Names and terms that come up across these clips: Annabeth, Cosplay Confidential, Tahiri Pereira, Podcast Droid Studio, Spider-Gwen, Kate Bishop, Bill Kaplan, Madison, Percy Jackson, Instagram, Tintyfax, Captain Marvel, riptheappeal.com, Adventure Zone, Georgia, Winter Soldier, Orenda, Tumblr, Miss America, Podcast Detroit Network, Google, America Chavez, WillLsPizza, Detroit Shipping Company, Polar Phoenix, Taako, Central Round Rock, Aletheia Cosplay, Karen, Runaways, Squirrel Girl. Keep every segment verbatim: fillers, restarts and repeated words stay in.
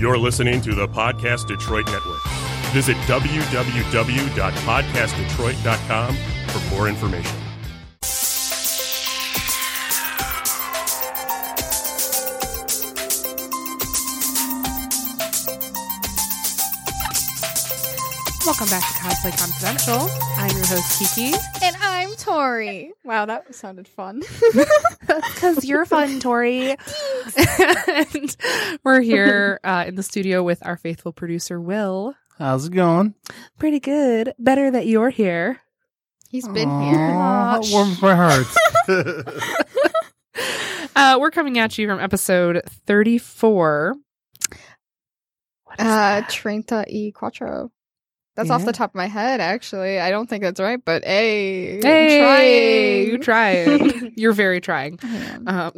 You're listening to the Podcast Detroit Network. Visit w w w dot podcast detroit dot com for more information. Welcome back to Cosplay Confidential. I'm your host, Kiki. And I'm Tori. Wow, that sounded fun. Because you're fun, Tori. And we're here uh, in the studio with our faithful producer, Will. How's it going? Pretty good. Better that you're here. He's been Aww, here. That warms my heart. uh, we're coming at you from episode thirty-four. What is uh, that? Treinta e Quattro. That's yeah. off the top of my head, actually. I don't think that's right, but hey, hey I'm trying. You try. You're very trying. I am. Um,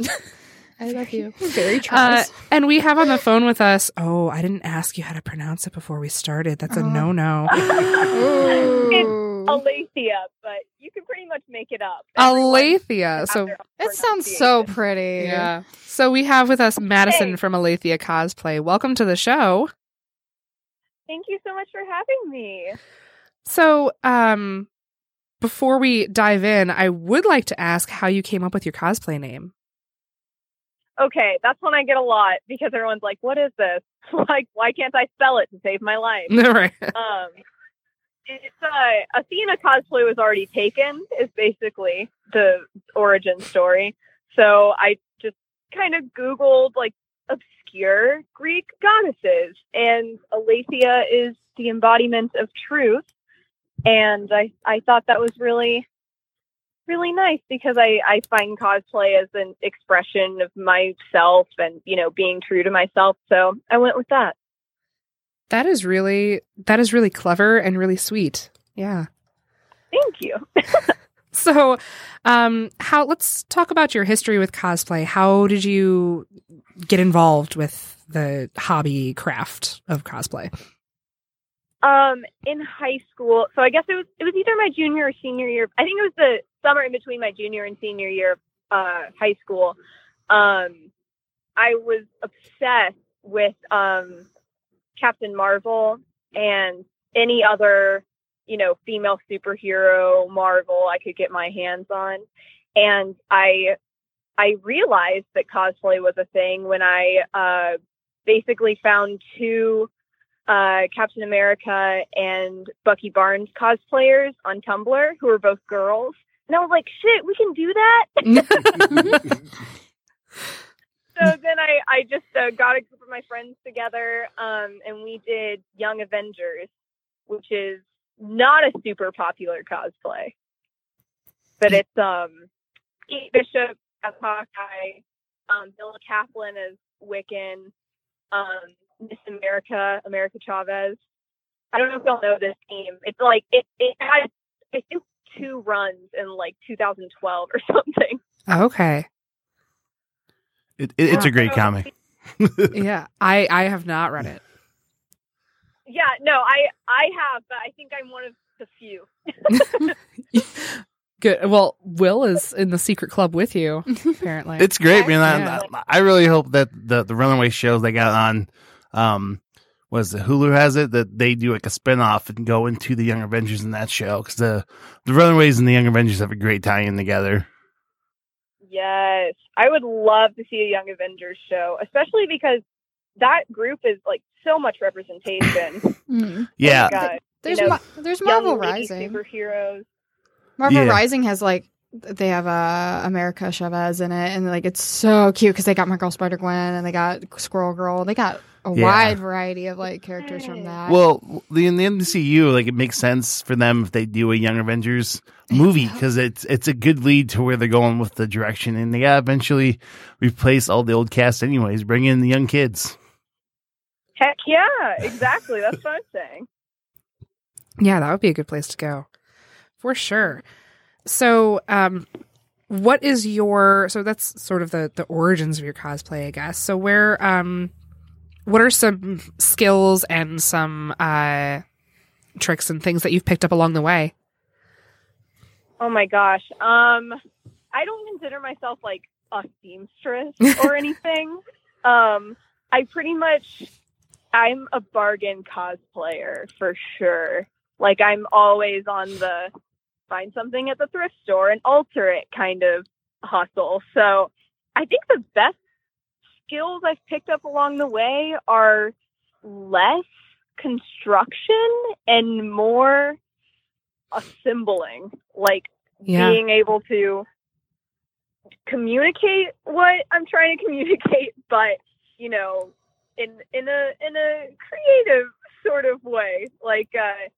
I love you. Very trying. Uh, and we have on the phone with us, oh, I didn't ask you how to pronounce it before we started. That's oh. a no-no. It's Aletheia, but you can pretty much make it up. Aletheia. So it sounds so pretty. Yeah. So we have with us Madison hey. from Aletheia Cosplay. Welcome to the show. Thank you so much for having me. So, um, before we dive in, I would like to ask how you came up with your cosplay name. Okay, that's when I get a lot because everyone's like, "What is this? Like, why can't I spell it to save my life?" Right. Um, it's uh, Athena Cosplay was already taken is basically the origin story. So I just kind of Googled like obscure Greek goddesses, and Aletheia is the embodiment of truth, and I, I thought that was really really nice because I, I find cosplay as an expression of myself and, you know, being true to myself, so I went with that. That is really that is really clever and really sweet. Yeah. Thank you. So, um, how? Let's talk about your history with cosplay. How did you get involved with the hobby craft of cosplay? Um, in high school, so I guess it was it was either my junior or senior year. I think it was the summer in between my junior and senior year of uh, high school. Um, I was obsessed with um, Captain Marvel and any other, you know, female superhero Marvel I could get my hands on. And I, I realized that cosplay was a thing when I, uh, basically found two, uh, Captain America and Bucky Barnes cosplayers on Tumblr who were both girls. And I was like, shit, we can do that. So then I, I just uh, got a group of my friends together. Um, and we did Young Avengers, which is not a super popular cosplay, but it's um Kate Bishop as Hawkeye, um Bill Kaplan as Wiccan, um Miss America, America Chavez. I don't know if y'all know this team. It's like it it had I think two runs in like two thousand twelve or something. Okay. It, it it's uh, a great so, comic. Yeah, I I have not read it. Yeah, no, I, I have, but I think I'm one of the few. Good. Well, Will is in the secret club with you, apparently. It's great, man. I, I, I really hope that the, the Runaway shows they got on, um, what is it, Hulu has it, that they do like a spinoff and go into the Young Avengers in that show, because the, the Runaways and the Young Avengers have a great tie-in together. Yes. I would love to see a Young Avengers show, especially because that group is like so much representation. Mm. Yeah, oh Th- there's you know, Ma- there's Marvel Rising superheroes. Marvel yeah. Rising has like they have uh, America Chavez in it, and like it's so cute because they got my girl Spider-Gwen and they got Squirrel Girl. They got a yeah. wide variety of like characters from that. Well, the, in the M C U, like it makes sense for them if they do a Young Avengers movie because it's it's a good lead to where they're going with the direction, and they gotta eventually replace all the old cast anyways. Bring in the young kids. Heck yeah, exactly. That's what I'm saying. Yeah, that would be a good place to go. For sure. So, um, what is your... So that's sort of the, the origins of your cosplay, I guess. So where... Um, what are some skills and some uh, tricks and things that you've picked up along the way? Oh my gosh. Um, I don't consider myself like a seamstress or anything. um, I pretty much... I'm a bargain cosplayer for sure. Like, I'm always on the find something at the thrift store and alter it kind of hustle. So I think the best skills I've picked up along the way are less construction and more assembling, like yeah. being able to communicate what I'm trying to communicate, but, you know, in in a in a creative sort of way, like uh,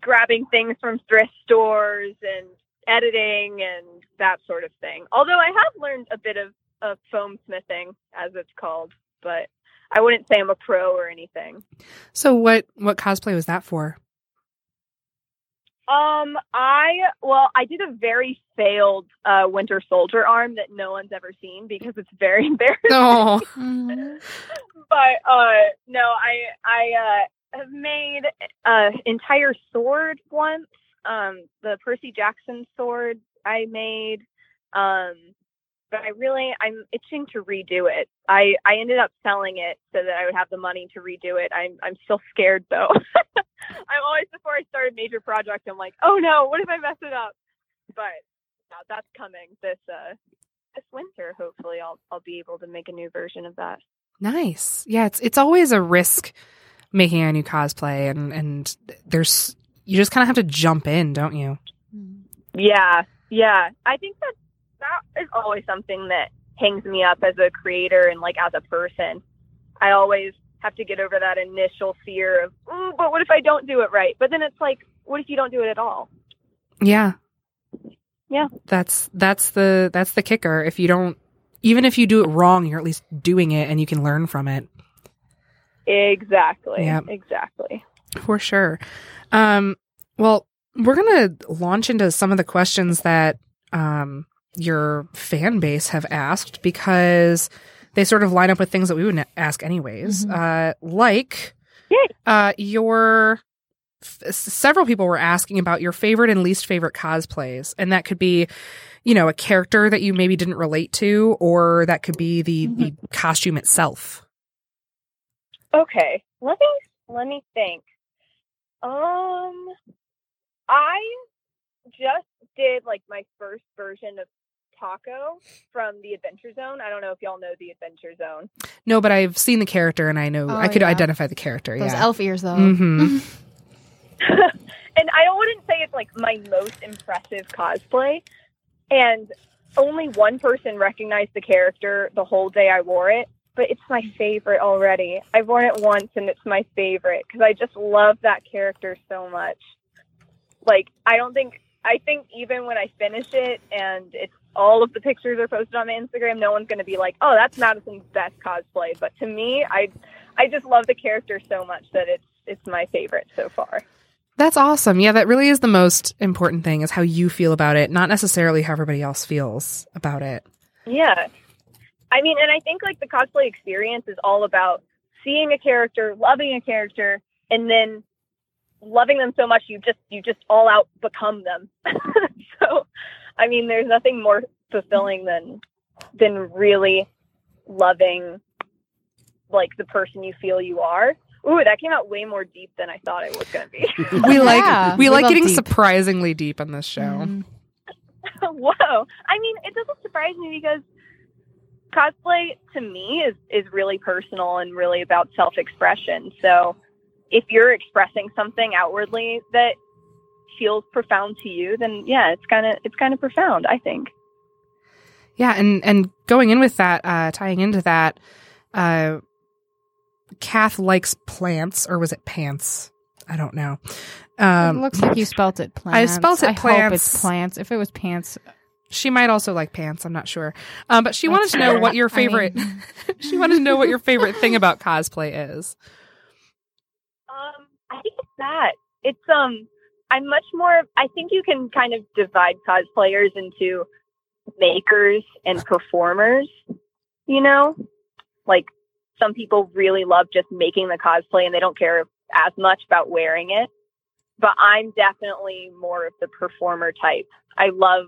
grabbing things from thrift stores and editing and that sort of thing. Although I have learned a bit of, of foam smithing, as it's called, but I wouldn't say I'm a pro or anything. So what, what cosplay was that for? Um, I, well, I did a very failed uh, Winter Soldier arm that no one's ever seen because it's very embarrassing. Oh. But, uh, no, I, I uh, have made an entire sword once. Um, the Percy Jackson sword I made. Um, but I really, I'm itching to redo it. I, I ended up selling it so that I would have the money to redo it. I'm, I'm still scared though. I'm always, before I start a major project, I'm like, oh no, what if I mess it up? But no, that's coming this uh, this winter. Hopefully, I'll I'll be able to make a new version of that. Nice, yeah. It's it's always a risk making a new cosplay, and and there's you just kind of have to jump in, don't you? Yeah, yeah. I think that that is always something that hangs me up as a creator and like as a person. I always have to get over that initial fear of, oh, but what if I don't do it right? But then it's like, what if you don't do it at all? Yeah. Yeah. That's, that's the, that's the kicker. If you don't, even if you do it wrong, you're at least doing it and you can learn from it. Exactly. Yeah. Exactly. For sure. Um, well, we're going to launch into some of the questions that, um, your fan base have asked, because they sort of line up with things that we would ask anyways, mm-hmm. uh, like uh, your f- several people were asking about your favorite and least favorite cosplays. And that could be, you know, a character that you maybe didn't relate to, or that could be the, mm-hmm. the costume itself. Okay. Let me, let me think. Um, I just did like my first version of Taako from the Adventure Zone. I don't know if y'all know the Adventure Zone. No, but I've seen the character and I know oh, I could yeah. identify the character. Those yeah. elf ears, though. Mm-hmm. And I wouldn't say it's like my most impressive cosplay. And only one person recognized the character the whole day I wore it, but it's my favorite already. I've worn it once and it's my favorite because I just love that character so much. Like, I don't think, I think even when I finish it and it's all of the pictures are posted on my Instagram, no one's going to be like, oh, that's Madison's best cosplay. But to me, I I just love the character so much that it's it's my favorite so far. That's awesome. Yeah, that really is the most important thing, is how you feel about it, not necessarily how everybody else feels about it. Yeah. I mean, and I think like the cosplay experience is all about seeing a character, loving a character, and then loving them so much you just you just all out become them. So I mean, there's nothing more fulfilling than than really loving, like, the person you feel you are. Ooh, that came out way more deep than I thought it was going to be. we like yeah, we, we like getting deep. Surprisingly deep on this show. Mm-hmm. Whoa. I mean, it doesn't surprise me because cosplay, to me, is, is really personal and really about self-expression. So if you're expressing something outwardly that feels profound to you, then yeah, it's kind of it's kind of profound, I think. Yeah, and and going in with that, uh, tying into that, uh, Kath likes plants, or was it pants? I don't know. Um, it looks like you spelt it plants. I spelt it I plants. Hope it's plants. If it was pants, she might also like pants. I'm not sure, um, but she wanted to know what your favorite. I mean... she wanted to know what your favorite thing about cosplay is. Um, I think it's that it's um. I'm much more, I think you can kind of divide cosplayers into makers and performers, you know? Like, some people really love just making the cosplay and they don't care as much about wearing it. But I'm definitely more of the performer type. I love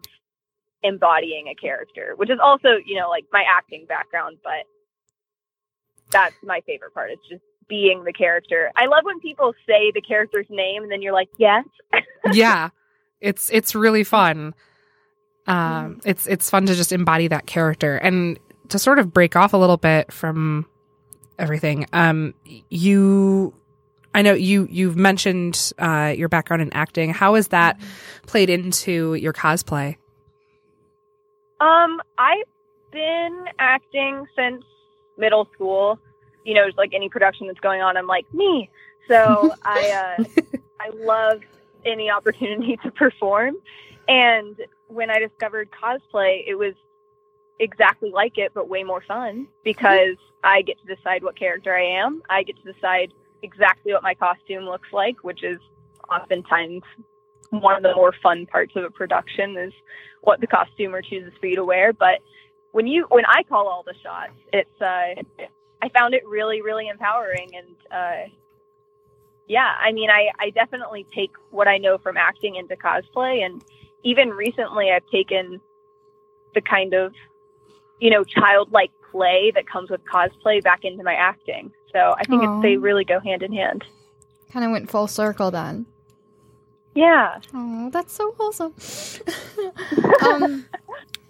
embodying a character, which is also, you know, like my acting background, but that's my favorite part. It's just being the character. I love when people say the character's name and then you're like, yes. Yeah, it's it's really fun. Um, it's it's fun to just embody that character. And to sort of break off a little bit from everything, um, you, I know you you've mentioned uh, your background in acting. How has that played into your cosplay? Um, I've been acting since middle school. You know, just like any production that's going on, I'm like me. So I uh, I love any opportunity to perform. And when I discovered cosplay, it was exactly like it, but way more fun, because I get to decide what character I am. I get to decide exactly what my costume looks like, which is oftentimes one of the more fun parts of a production, is what the costumer chooses for you to wear. But when you, when I call all the shots, it's, uh, I found it really, really empowering. And, uh, yeah, I mean, I, I definitely take what I know from acting into cosplay. And even recently, I've taken the kind of, you know, childlike play that comes with cosplay back into my acting. So I think it's, they really go hand in hand. Kind of went full circle then. Yeah. Oh, that's so awesome. um,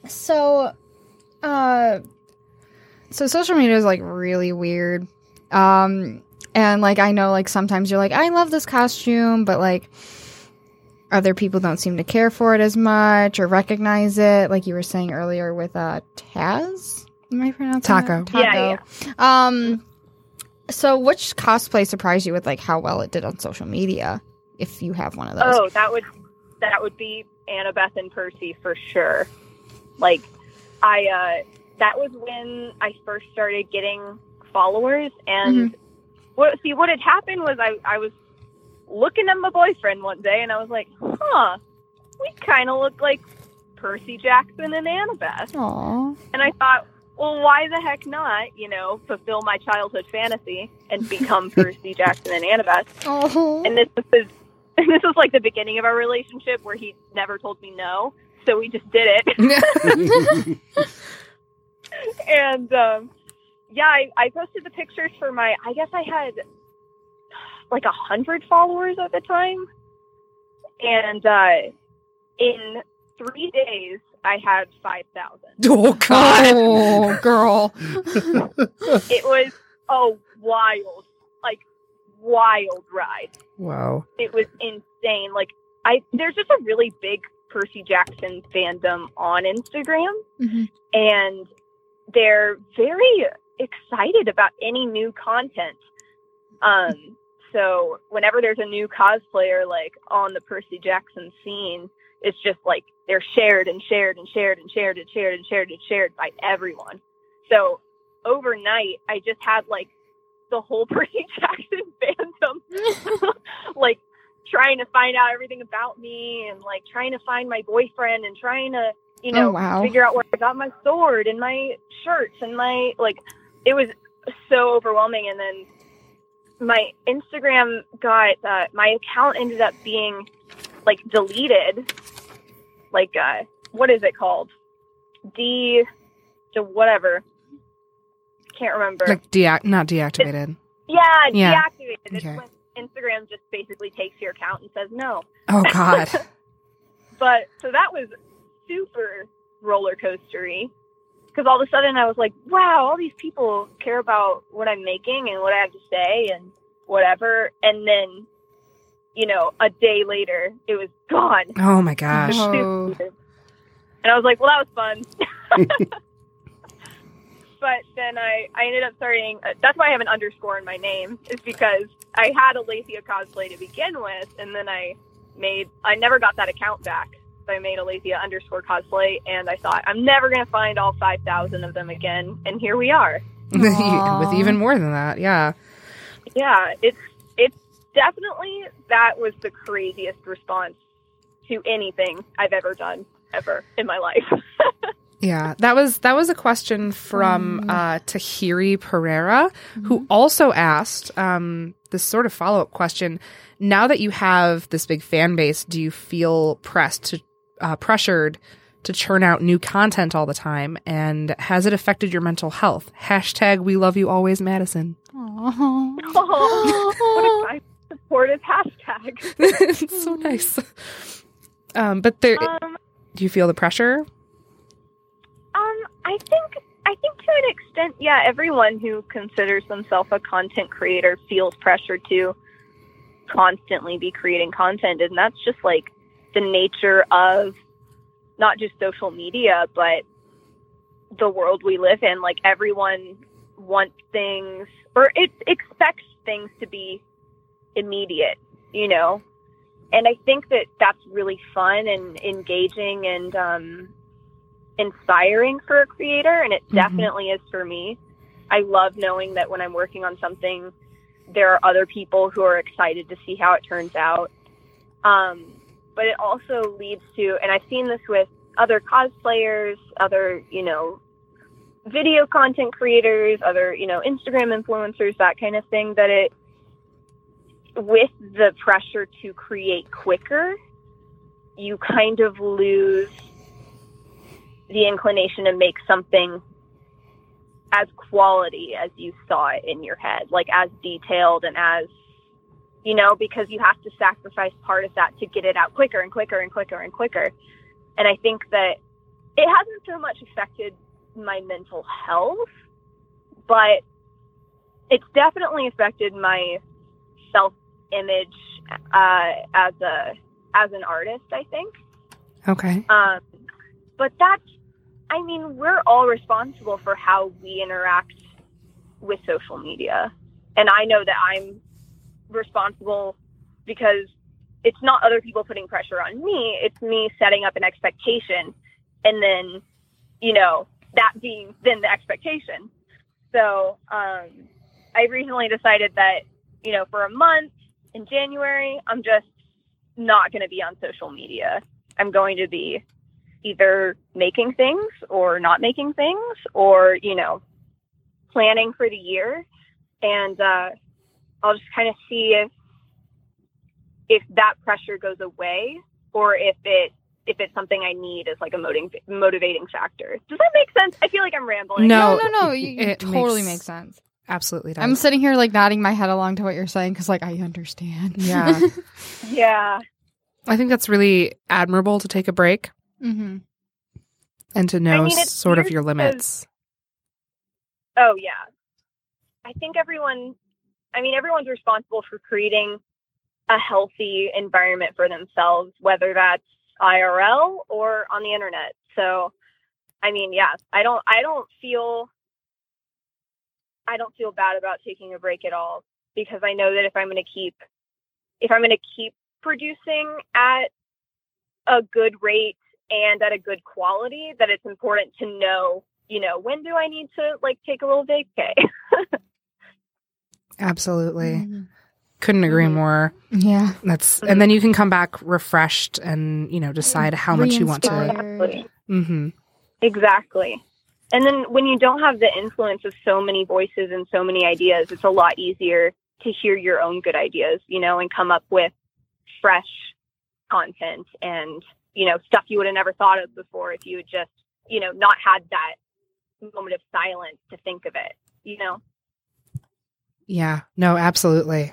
so, uh, so social media is like really weird. Um, and like, I know like sometimes you're like, I love this costume, but like other people don't seem to care for it as much or recognize it. Like you were saying earlier with, uh, Taz, am I pronouncing Taako. Taako. Yeah, yeah. Um, so which cosplay surprised you with like how well it did on social media? If you have one of those. Oh, that would, that would be Annabeth and Percy for sure. Like I, uh, that was when I first started getting followers, and mm-hmm. what, see what had happened was I, I was looking at my boyfriend one day and I was like, huh, we kind of look like Percy Jackson and Annabeth. Aww. And I thought, well, why the heck not, you know, fulfill my childhood fantasy and become Percy Jackson and Annabeth. Aww. And this was, and this was like the beginning of our relationship where he never told me no. So we just did it. And, um, yeah, I, I posted the pictures for my, I guess I had like a hundred followers at the time. And, uh, in three days I had five thousand. Oh God, oh, girl. It was a wild, like wild ride. Wow. It was insane. Like I, there's just a really big Percy Jackson fandom on Instagram, mm-hmm. and they're very excited about any new content. Um, so whenever there's a new cosplayer, like on the Percy Jackson scene, it's just like they're shared and shared and shared and shared and shared and shared and shared by everyone. So overnight, I just had like the whole Percy Jackson fandom, like trying to find out everything about me and like trying to find my boyfriend and trying to, you know, oh, wow. figure out where I got my sword and my shirts and my, like, it was so overwhelming. And then my Instagram got, uh, my account ended up being like deleted, like, uh, what is it called? D, to whatever. Can't remember. Like deac, not deactivated. It's, yeah, yeah. Deactivated. Okay. It's when Instagram just basically takes your account and says no. Oh God. But so that was super roller coastery, because all of a sudden I was like, wow, all these people care about what I'm making and what I have to say and whatever. And then, you know, a day later it was gone. Oh my gosh. Oh. And I was like, well, that was fun. But then I, I ended up starting, uh, that's why I have an underscore in my name, is because I had Aletheia Cosplay to begin with. And then I made, I never got that account back. I made Aletheia underscore cosplay, and I thought, I'm never going to find all five thousand of them again, and here we are. With even more than that, yeah. Yeah, it's it's definitely, that was the craziest response to anything I've ever done, ever, in my life. Yeah, that was that was a question from mm. uh, Tahiri Pereira, mm-hmm. who also asked um, this sort of follow-up question. Now that you have this big fan base, do you feel pressed to Uh, pressured to churn out new content all the time? And has it affected your mental health? Hashtag we love you always, Madison. Aww. Oh, what a nice supportive hashtag. It's so nice. Um, but there, um, do you feel the pressure? Um, I think I think to an extent, yeah, everyone who considers themselves a content creator feels pressure to constantly be creating content. And that's just like the nature of not just social media, but the world we live in. Like everyone wants things or it expects things to be immediate, you know? And I think that that's really fun and engaging and, um, inspiring for a creator, and it mm-hmm. definitely is for me. I love knowing that when I'm working on something, there are other people who are excited to see how it turns out. Um, but it also leads to, and I've seen this with other cosplayers, other, you know, video content creators, other, you know, Instagram influencers, that kind of thing, that it, with the pressure to create quicker, you kind of lose the inclination to make something as quality as you saw it in your head, like as detailed and as, you know, because you have to sacrifice part of that to get it out quicker and quicker and quicker and quicker. And I think that it hasn't so much affected my mental health, but it's definitely affected my self-image uh, as a, as an artist, I think. Okay. Um, But that's, I mean, we're all responsible for how we interact with social media. And I know that I'm responsible because it's not other people putting pressure on me. It's me setting up an expectation and then, you know, that being then the expectation. So um, I recently decided that, you know, for a month in January, I'm just not going to be on social media. I'm going to be either making things or not making things or, you know, planning for the year. And uh, I'll just kind of see if if that pressure goes away or if it if it's something I need as like a motiv- motivating factor. Does that make sense? I feel like I'm rambling. No, no, no. no. You, it totally makes, makes sense. Absolutely. Does. I'm sitting here like nodding my head along to what you're saying because like I understand. Yeah. yeah. I think that's really admirable to take a break. Mm-hmm. And to know I mean, sort of your limits. Oh, yeah. I think everyone, I mean, everyone's responsible for creating a healthy environment for themselves, whether that's I R L or on the internet. So, I mean, yeah, I don't, I don't feel, I don't feel bad about taking a break at all because I know that if I'm going to keep, if I'm going to keep producing at a good rate, and at a good quality, that it's important to know, you know, when do I need to like take a little vacay? Absolutely. Mm-hmm. Couldn't agree more. Yeah. That's mm-hmm. And then you can come back refreshed and, you know, decide how much you want to. Exactly. Mm-hmm. Exactly. And then when you don't have the influence of so many voices and so many ideas, it's a lot easier to hear your own good ideas, you know, and come up with fresh content and, you know, stuff you would have never thought of before if you had just, you know, not had that moment of silence to think of it, you know? Yeah, no, absolutely.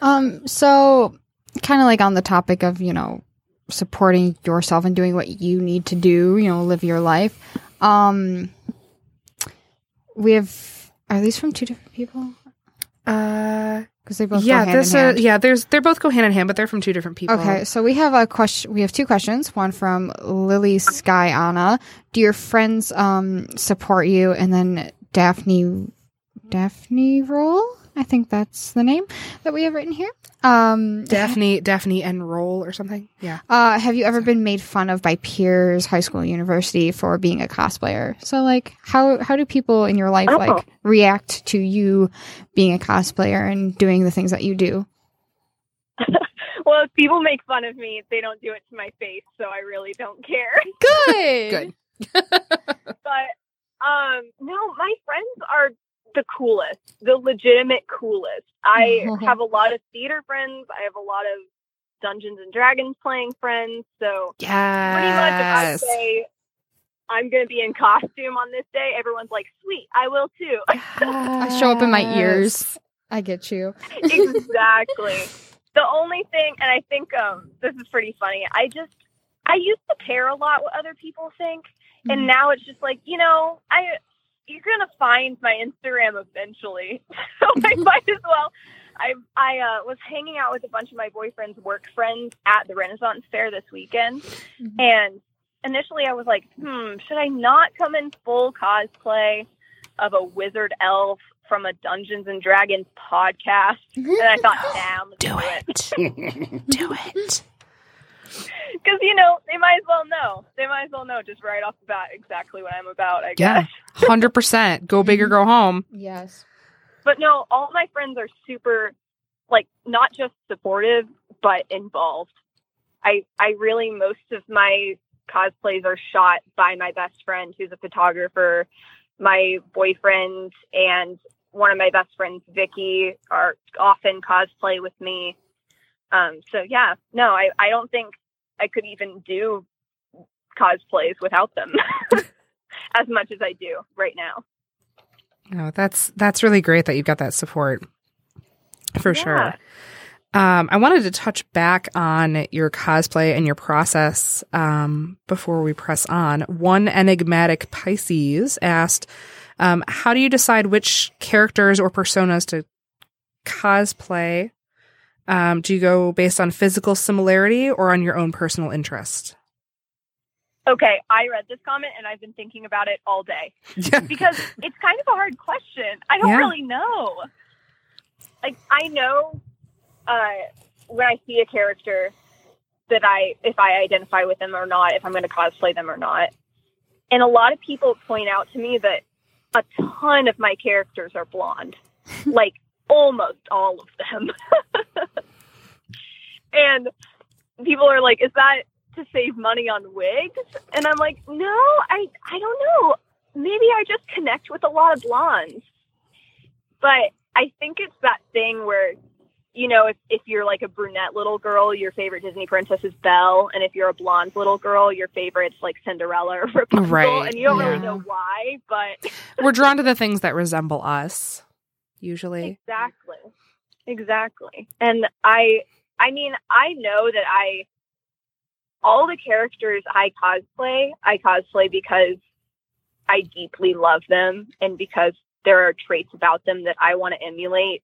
Um, so kind of like on the topic of, you know, supporting yourself and doing what you need to do, you know, live your life. Um, we have, are these from two different people? Uh, because they both yeah, go hand in hand. A, yeah, there's they're both go hand in hand, but they're from two different people. Okay, so we have a question. We have two questions. One from Lily Sky Anna. Do your friends um support you? And then Daphne, Daphne Roll. I think that's the name that we have written here. Um, Daphne, Daphne and Roll or something. Yeah. Uh, have you ever Sorry. been made fun of by peers, high school, university, for being a cosplayer? So, like, how how do people in your life oh. like react to you being a cosplayer and doing the things that you do? Well, if people make fun of me, they don't do it to my face, so I really don't care. Good. Good. But um, no, my friends are the coolest, the legitimate coolest. I have a lot of theater friends. I have a lot of Dungeons and Dragons playing friends. So yes. Pretty much if I say I'm going to be in costume on this day, everyone's like, sweet, I will too. Yes. I show up in my ears. I get you. Exactly. The only thing, and I think um, this is pretty funny, I just, I used to care a lot what other people think. Mm. And now it's just like, you know, I you're going to find my Instagram eventually. So I might as well. I I uh, was hanging out with a bunch of my boyfriend's work friends at the Renaissance Fair this weekend. Mm-hmm. And initially I was like, hmm, should I not come in full cosplay of a wizard elf from a Dungeons and Dragons podcast? And I thought, damn, let's do it. it. Do it. Because, you know, they might as well know. They might as well know just right off the bat exactly what I'm about, I yeah. guess. Yeah, one hundred percent. Go big or go home. Yes. But no, all my friends are super, like, not just supportive, but involved. I I really, most of my cosplays are shot by my best friend, who's a photographer, my boyfriend, and one of my best friends, Vicky, are often cosplay with me. Um, so, yeah, no, I, I don't think I could even do cosplays without them as much as I do right now. No, that's that's really great that you've got that support for yeah. sure. Um, I wanted to touch back on your cosplay and your process um, before we press on. One Enigmatic Pisces asked, um, how do you decide which characters or personas to cosplay? Um, do you go based on physical similarity or on your own personal interest? Okay, I read this comment and I've been thinking about it all day yeah. because it's kind of a hard question. I don't yeah. really know. Like, I know uh, when I see a character that I, if I identify with them or not, if I'm going to cosplay them or not. And a lot of people point out to me that a ton of my characters are blonde, like almost all of them. And people are like, is that to save money on wigs? And I'm like, no, I, I don't know. Maybe I just connect with a lot of blondes. But I think it's that thing where, you know, if, if you're like a brunette little girl, your favorite Disney princess is Belle. And if you're a blonde little girl, your favorite's like Cinderella or Rapunzel. Right. And you don't yeah. really know why, but... We're drawn to the things that resemble us, usually. Exactly. Exactly. And I, I mean, I know that I... all the characters I cosplay, I cosplay because I deeply love them and because there are traits about them that I want to emulate,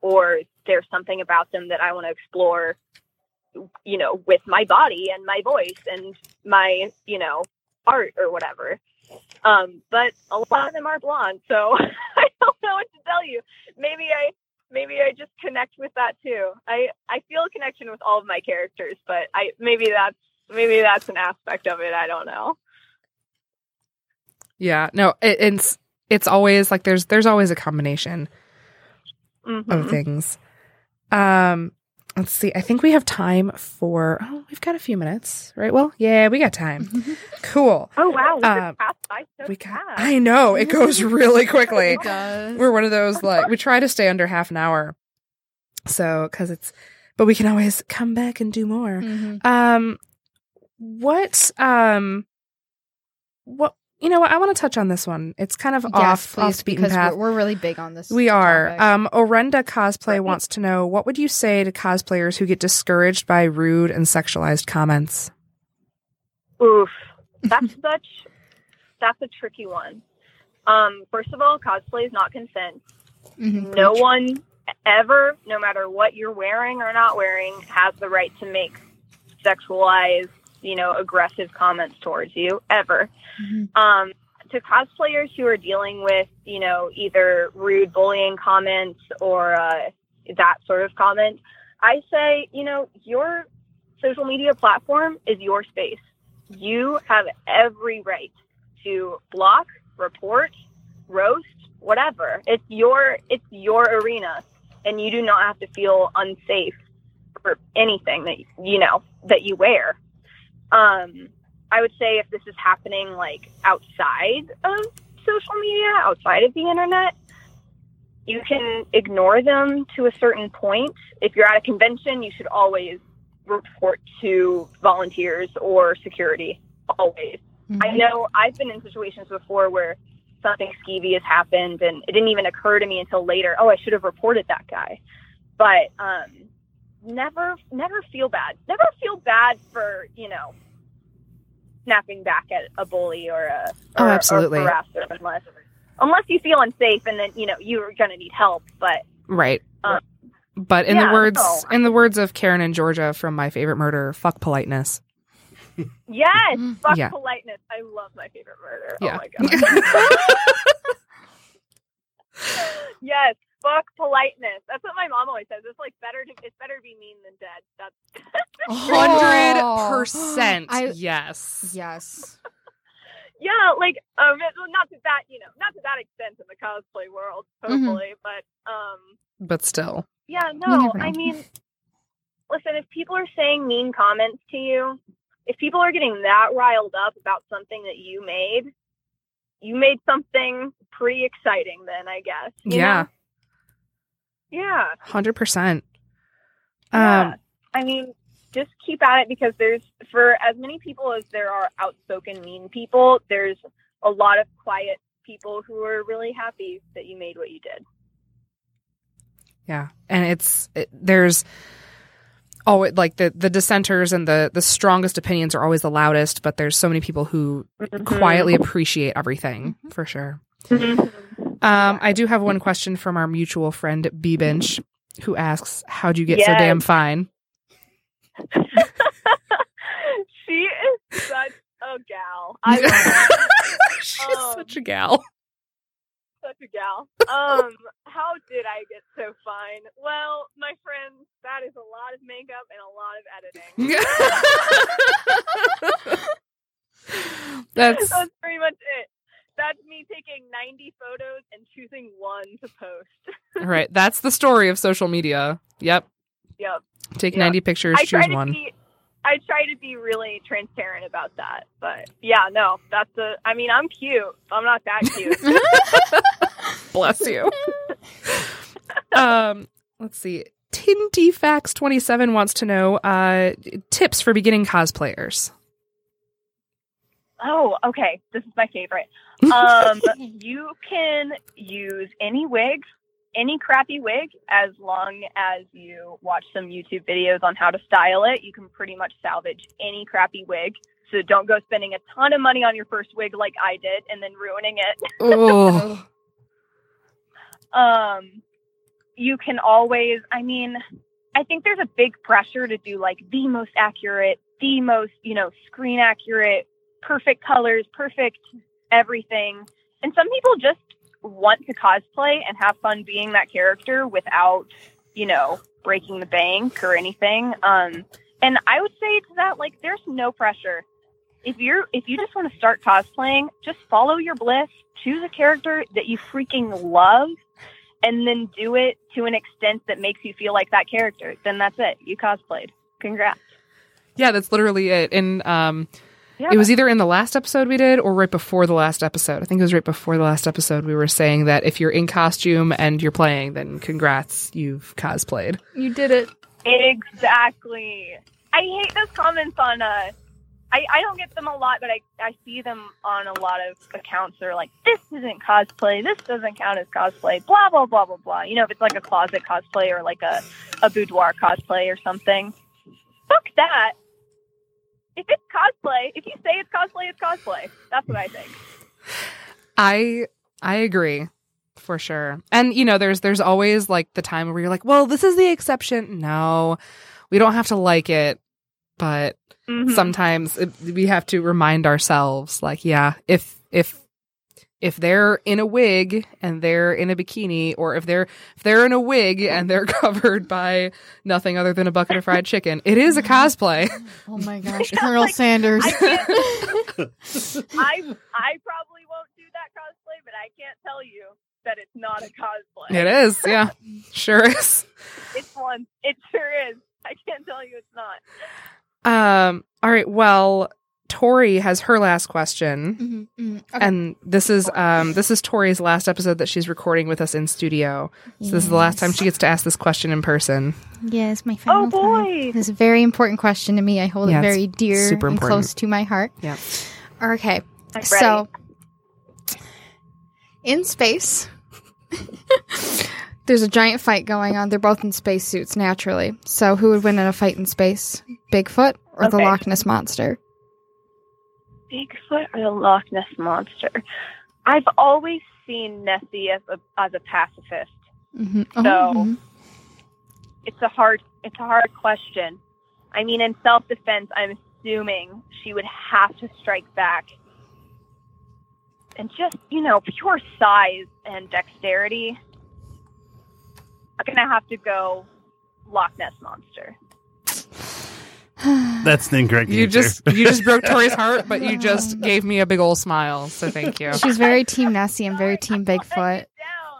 or there's something about them that I want to explore, you know, with my body and my voice and my, you know, art or whatever. Um, but a lot of them are blonde, so I don't know what to tell you. Maybe I... Maybe I just connect with that too. I, I feel a connection with all of my characters, but I maybe that's maybe that's an aspect of it. I don't know. Yeah, no, it, it's it's always like there's there's always a combination mm-hmm. of things. Um, let's see. I think we have time for. Oh, we've got a few minutes, right? Well, yeah, we got time. Mm-hmm. Cool. Oh wow, we um, passed by so we got, fast. I know it goes really quickly. It does. We're one of those like we try to stay under half an hour, so because it's, but we can always come back and do more. Mm-hmm. Um, what? Um, what? You know what? I want to touch on this one. It's kind of yes, off, please, off the beaten path. We're, we're really big on this. We are. Topic. Um, Orenda Cosplay right. wants to know, what would you say to cosplayers who get discouraged by rude and sexualized comments? Oof. That's such, that's a tricky one. Um, first of all, cosplay is not consent. Mm-hmm. No one ever, no matter what you're wearing or not wearing, has the right to make sexualized, you know, aggressive comments towards you ever. Mm-hmm. Um, to cosplayers who are dealing with, you know, either rude bullying comments or uh, that sort of comment, I say, you know, your social media platform is your space. You have every right to block, report, roast, whatever. It's your, it's your arena, and you do not have to feel unsafe for anything that, you know, that you wear. Um, I would say if this is happening like outside of social media, outside of the internet, you can ignore them to a certain point. If you're at a convention, you should always report to volunteers or security always. Mm-hmm. I know I've been in situations before where something skeevy has happened and it didn't even occur to me until later, oh, I should have reported that guy. But um, never, never feel bad. Never feel bad for, you know, snapping back at a bully or a, or, oh, absolutely. Or harasser unless, unless you feel unsafe and then, you know, you're going to need help. But right. Um, but in yeah, the words, no. in the words of Karen and Georgia from My Favorite Murder, fuck politeness. Yes, fuck yeah. politeness. I love My Favorite Murder. Yeah. Oh my god. Yes, fuck politeness. That's what my mom always says. It's like better to it's better to be mean than dead. That's one hundred percent I, yes. Yes. Yeah, like um, not to that, you know, not to that extent in the cosplay world, hopefully, mm-hmm. but um but still. Yeah, no. I mean, listen, if people are saying mean comments to you, if people are getting that riled up about something that you made, you made something pretty exciting then, I guess. You yeah. know? Yeah. one hundred percent. Yeah. Um, I mean, just keep at it because there's, for as many people as there are outspoken mean people, there's a lot of quiet people who are really happy that you made what you did. Yeah. And it's, it, there's... Oh, it, like the, the dissenters and the, the strongest opinions are always the loudest, but there's so many people who mm-hmm. quietly appreciate everything, for sure. Mm-hmm. Um, I do have one question from our mutual friend, B. Bench, who asks, how do you get yes. so damn fine? She is such a gal. I love her. She's um, such a gal. Such a gal. Um, how did I get so fine? Well, my friends, that is a lot of makeup and a lot of editing. That's that's pretty much it. That's me taking ninety photos and choosing one to post. All right, that's the story of social media. Yep. Yep. Take yep. ninety pictures, I choose one. Be, I try to be really transparent about that, but yeah, no, that's the. I mean, I'm cute. I'm not that cute. Bless you. um, let's see. Tintyfax twenty-seven wants to know uh, tips for beginning cosplayers. Oh, okay. This is my favorite. Um, you can use any wig, any crappy wig, as long as you watch some YouTube videos on how to style it. You can pretty much salvage any crappy wig. So don't go spending a ton of money on your first wig like I did and then ruining it. Um, you can always, I mean, I think there's a big pressure to do like the most accurate, the most, you know, screen accurate, perfect colors, perfect everything. And some people just want to cosplay and have fun being that character without, you know, breaking the bank or anything. Um, and I would say to that, like, there's no pressure. If you're, if you just want to start cosplaying, just follow your bliss, choose a character that you freaking love, and then do it to an extent that makes you feel like that character. Then that's it. You cosplayed. Congrats. Yeah, that's literally it. And um, yeah. It was either in the last episode we did or right before the last episode. I think it was right before the last episode we were saying that if you're in costume and you're playing, then congrats, you've cosplayed. You did it. Exactly. I hate those comments on... Uh, I, I don't get them a lot, but I, I see them on a lot of accounts that are like, this isn't cosplay, this doesn't count as cosplay, blah, blah, blah, blah, blah. You know, if it's like a closet cosplay or like a, a boudoir cosplay or something. Fuck that. If it's cosplay, if you say it's cosplay, it's cosplay. That's what I think. I I agree, for sure. And, you know, there's there's always like the time where you're like, well, this is the exception. No, we don't have to like it, but... Mm-hmm. Sometimes it, we have to remind ourselves, like, yeah, if if if they're in a wig and they're in a bikini, or if they're if they're in a wig and they're covered by nothing other than a bucket of fried chicken, it is a cosplay. Oh my gosh, Colonel like, Sanders! I, I I probably won't do that cosplay, but I can't tell you that it's not a cosplay. It is, yeah, sure is. It's one. It sure is. I can't tell you it's not. Um, all right. Well, Tori has her last question, mm-hmm, mm-hmm. Okay. And this is um, this is Tori's last episode that she's recording with us in studio. Yes. So this is the last time she gets to ask this question in person. Yes, my final. Oh boy, time. This is a very important question to me. I hold yeah, it very dear and important. Close to my heart. Yeah. Okay, so in space, there's a giant fight going on. They're both in spacesuits, naturally. So who would win in a fight in space, Bigfoot or okay. the Loch Ness Monster? Bigfoot or the Loch Ness Monster? I've always seen Nessie as a, as a pacifist. Mm-hmm. So oh, mm-hmm. it's a hard it's a hard question. I mean, in self-defense, I'm assuming she would have to strike back. And just, you know, pure size and dexterity, I'm going to have to go Loch Ness Monster. That's the incorrect answer. You just you just broke Tori's heart, but you just gave me a big old smile. So thank you. She's very Team Nessie and very Team Bigfoot.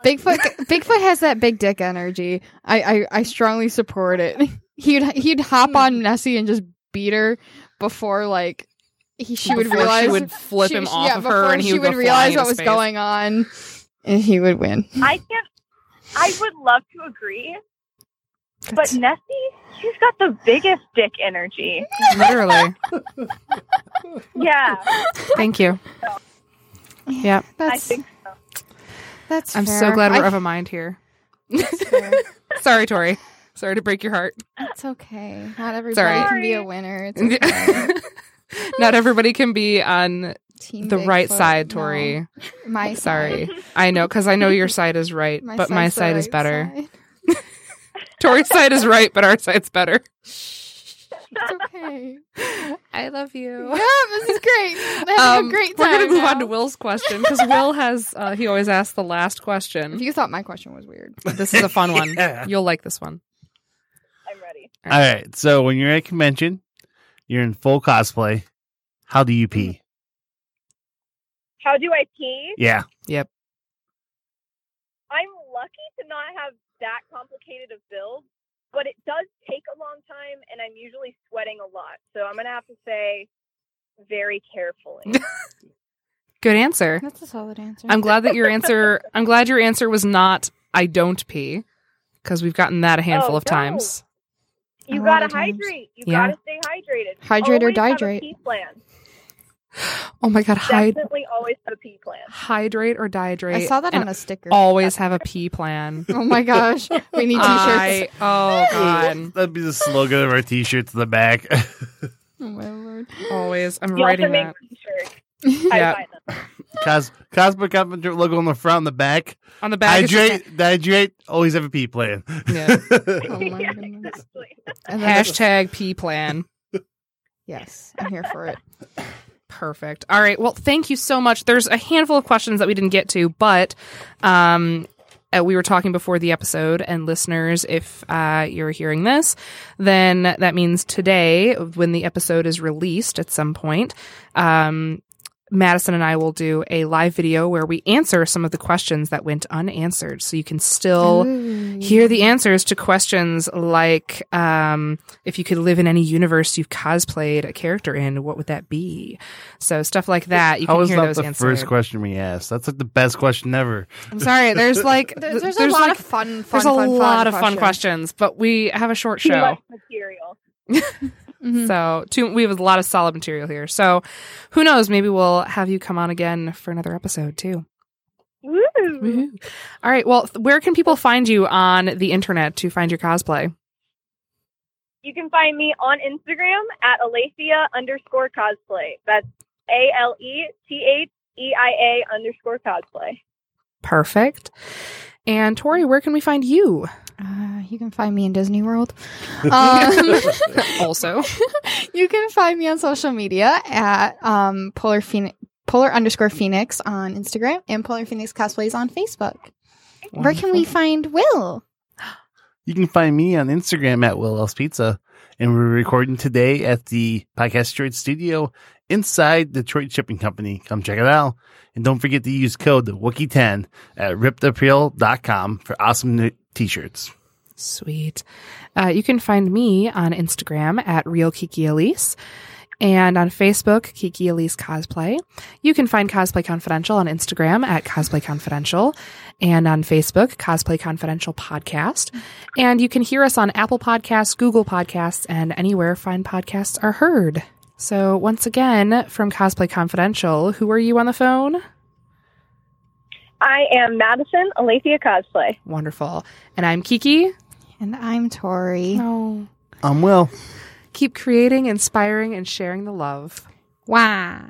Bigfoot Bigfoot has that big dick energy. I, I, I strongly support it. He'd he'd hop on Nessie and just beat her before like he she would realize she would flip she, him off yeah, of her, and he she would, would realize what was space. Going on, and he would win. I can't. I would love to agree. But Nessie, she's got the biggest dick energy. Literally. Yeah. Thank you. So. Yeah. That's, I think so. That's I'm fair. So glad we're I, of a mind here. That's fair. Sorry, Tori. Sorry to break your heart. It's okay. Not everybody Sorry. can be a winner. It's okay. Not everybody can be on Team the Bigfoot. Right side, Tori. No. My Sorry. Side. I know, because I know your side is right, my but my side right is better. Side. Tori's side is right, but our side's better. It's okay. I love you. Yeah, this is great. Having um, a great time. We're going to move now. on to Will's question, because Will has, uh, he always asks the last question. If you thought my question was weird. This is a fun one. Yeah. You'll like this one. I'm ready. All right. All right. So when you're at a convention, you're in full cosplay. How do you pee? How do I pee? Yeah. Yep. I'm lucky to not have that complicated of build, but it does take a long time, and I'm usually sweating a lot, so I'm gonna have to say very carefully. Good answer. That's a solid answer. I'm glad that your answer I'm glad your answer was not I don't pee, because we've gotten that a handful oh, of no. times. You a gotta hydrate. Times. You yeah. gotta stay hydrated. Hydrate always or dihydrate. Have a pee plan. Oh my god! Hyd- Definitely always have a pee plan. Hydrate or dehydrate. I saw that on a sticker. Always have a pee plan. Oh my gosh! We need t-shirts. I, oh god! That'd be the slogan of our t-shirts in the back. Oh my lord! Always, I'm you writing that. Yeah. Cos Cosplay Confidential logo on the front, on the back. On the back. Hydrate, just... dehydrate. Always have a pee plan. Yeah. Oh my yeah, goodness. Exactly. Hashtag pee plan. Yes, I'm here for it. Perfect. All right. Well, thank you so much. There's a handful of questions that we didn't get to, but um, uh, we were talking before the episode, and listeners, if uh, you're hearing this, then that means today, when the episode is released at some point, um, Madison and I will do a live video where we answer some of the questions that went unanswered. So you can still Ooh. hear the answers to questions like, um, if you could live in any universe you've cosplayed a character in, what would that be? So stuff like that. You can How hear those answers. That was not the answered. First question we asked. That's like the best question ever. I'm sorry. There's like, there's, there's, there's a lot like, of fun, fun, There's fun, a fun, lot fun of fun questions, but we have a short show. Material. Mm-hmm. So two, we have a lot of solid material here. So who knows? Maybe we'll have you come on again for another episode too. Woo. Woo. All right. Well, where can people find you on the internet to find your cosplay? You can find me on Instagram at Aletheia underscore cosplay. That's A L E T H E I A underscore cosplay. Perfect. And Tori, where can we find you? Uh, you can find me in Disney World. Um, also, you can find me on social media at um, Polar Phoenix, Polar underscore Phoenix on Instagram, and Polar Phoenix Cosplays on Facebook. Wonderful. Where can we find Will? You can find me on Instagram at WillLsPizza, and we're recording today at the Podcast Droid Studio inside Detroit Shipping Company. Come check it out. And don't forget to use code Wookie ten at rip the appeal dot com for awesome new t-shirts. Sweet. Uh, you can find me on Instagram at RealKikiElise. And on Facebook, Kiki Elise Cosplay. You can find Cosplay Confidential on Instagram at Cosplay Confidential. And on Facebook, Cosplay Confidential Podcast. And you can hear us on Apple Podcasts, Google Podcasts, and anywhere fine podcasts are heard. So once again, from Cosplay Confidential, who are you on the phone? I am Madison, Aletheia Cosplay. Wonderful. And I'm Kiki. And I'm Tori. Oh. I'm Will. Keep creating, inspiring, and sharing the love. Wow.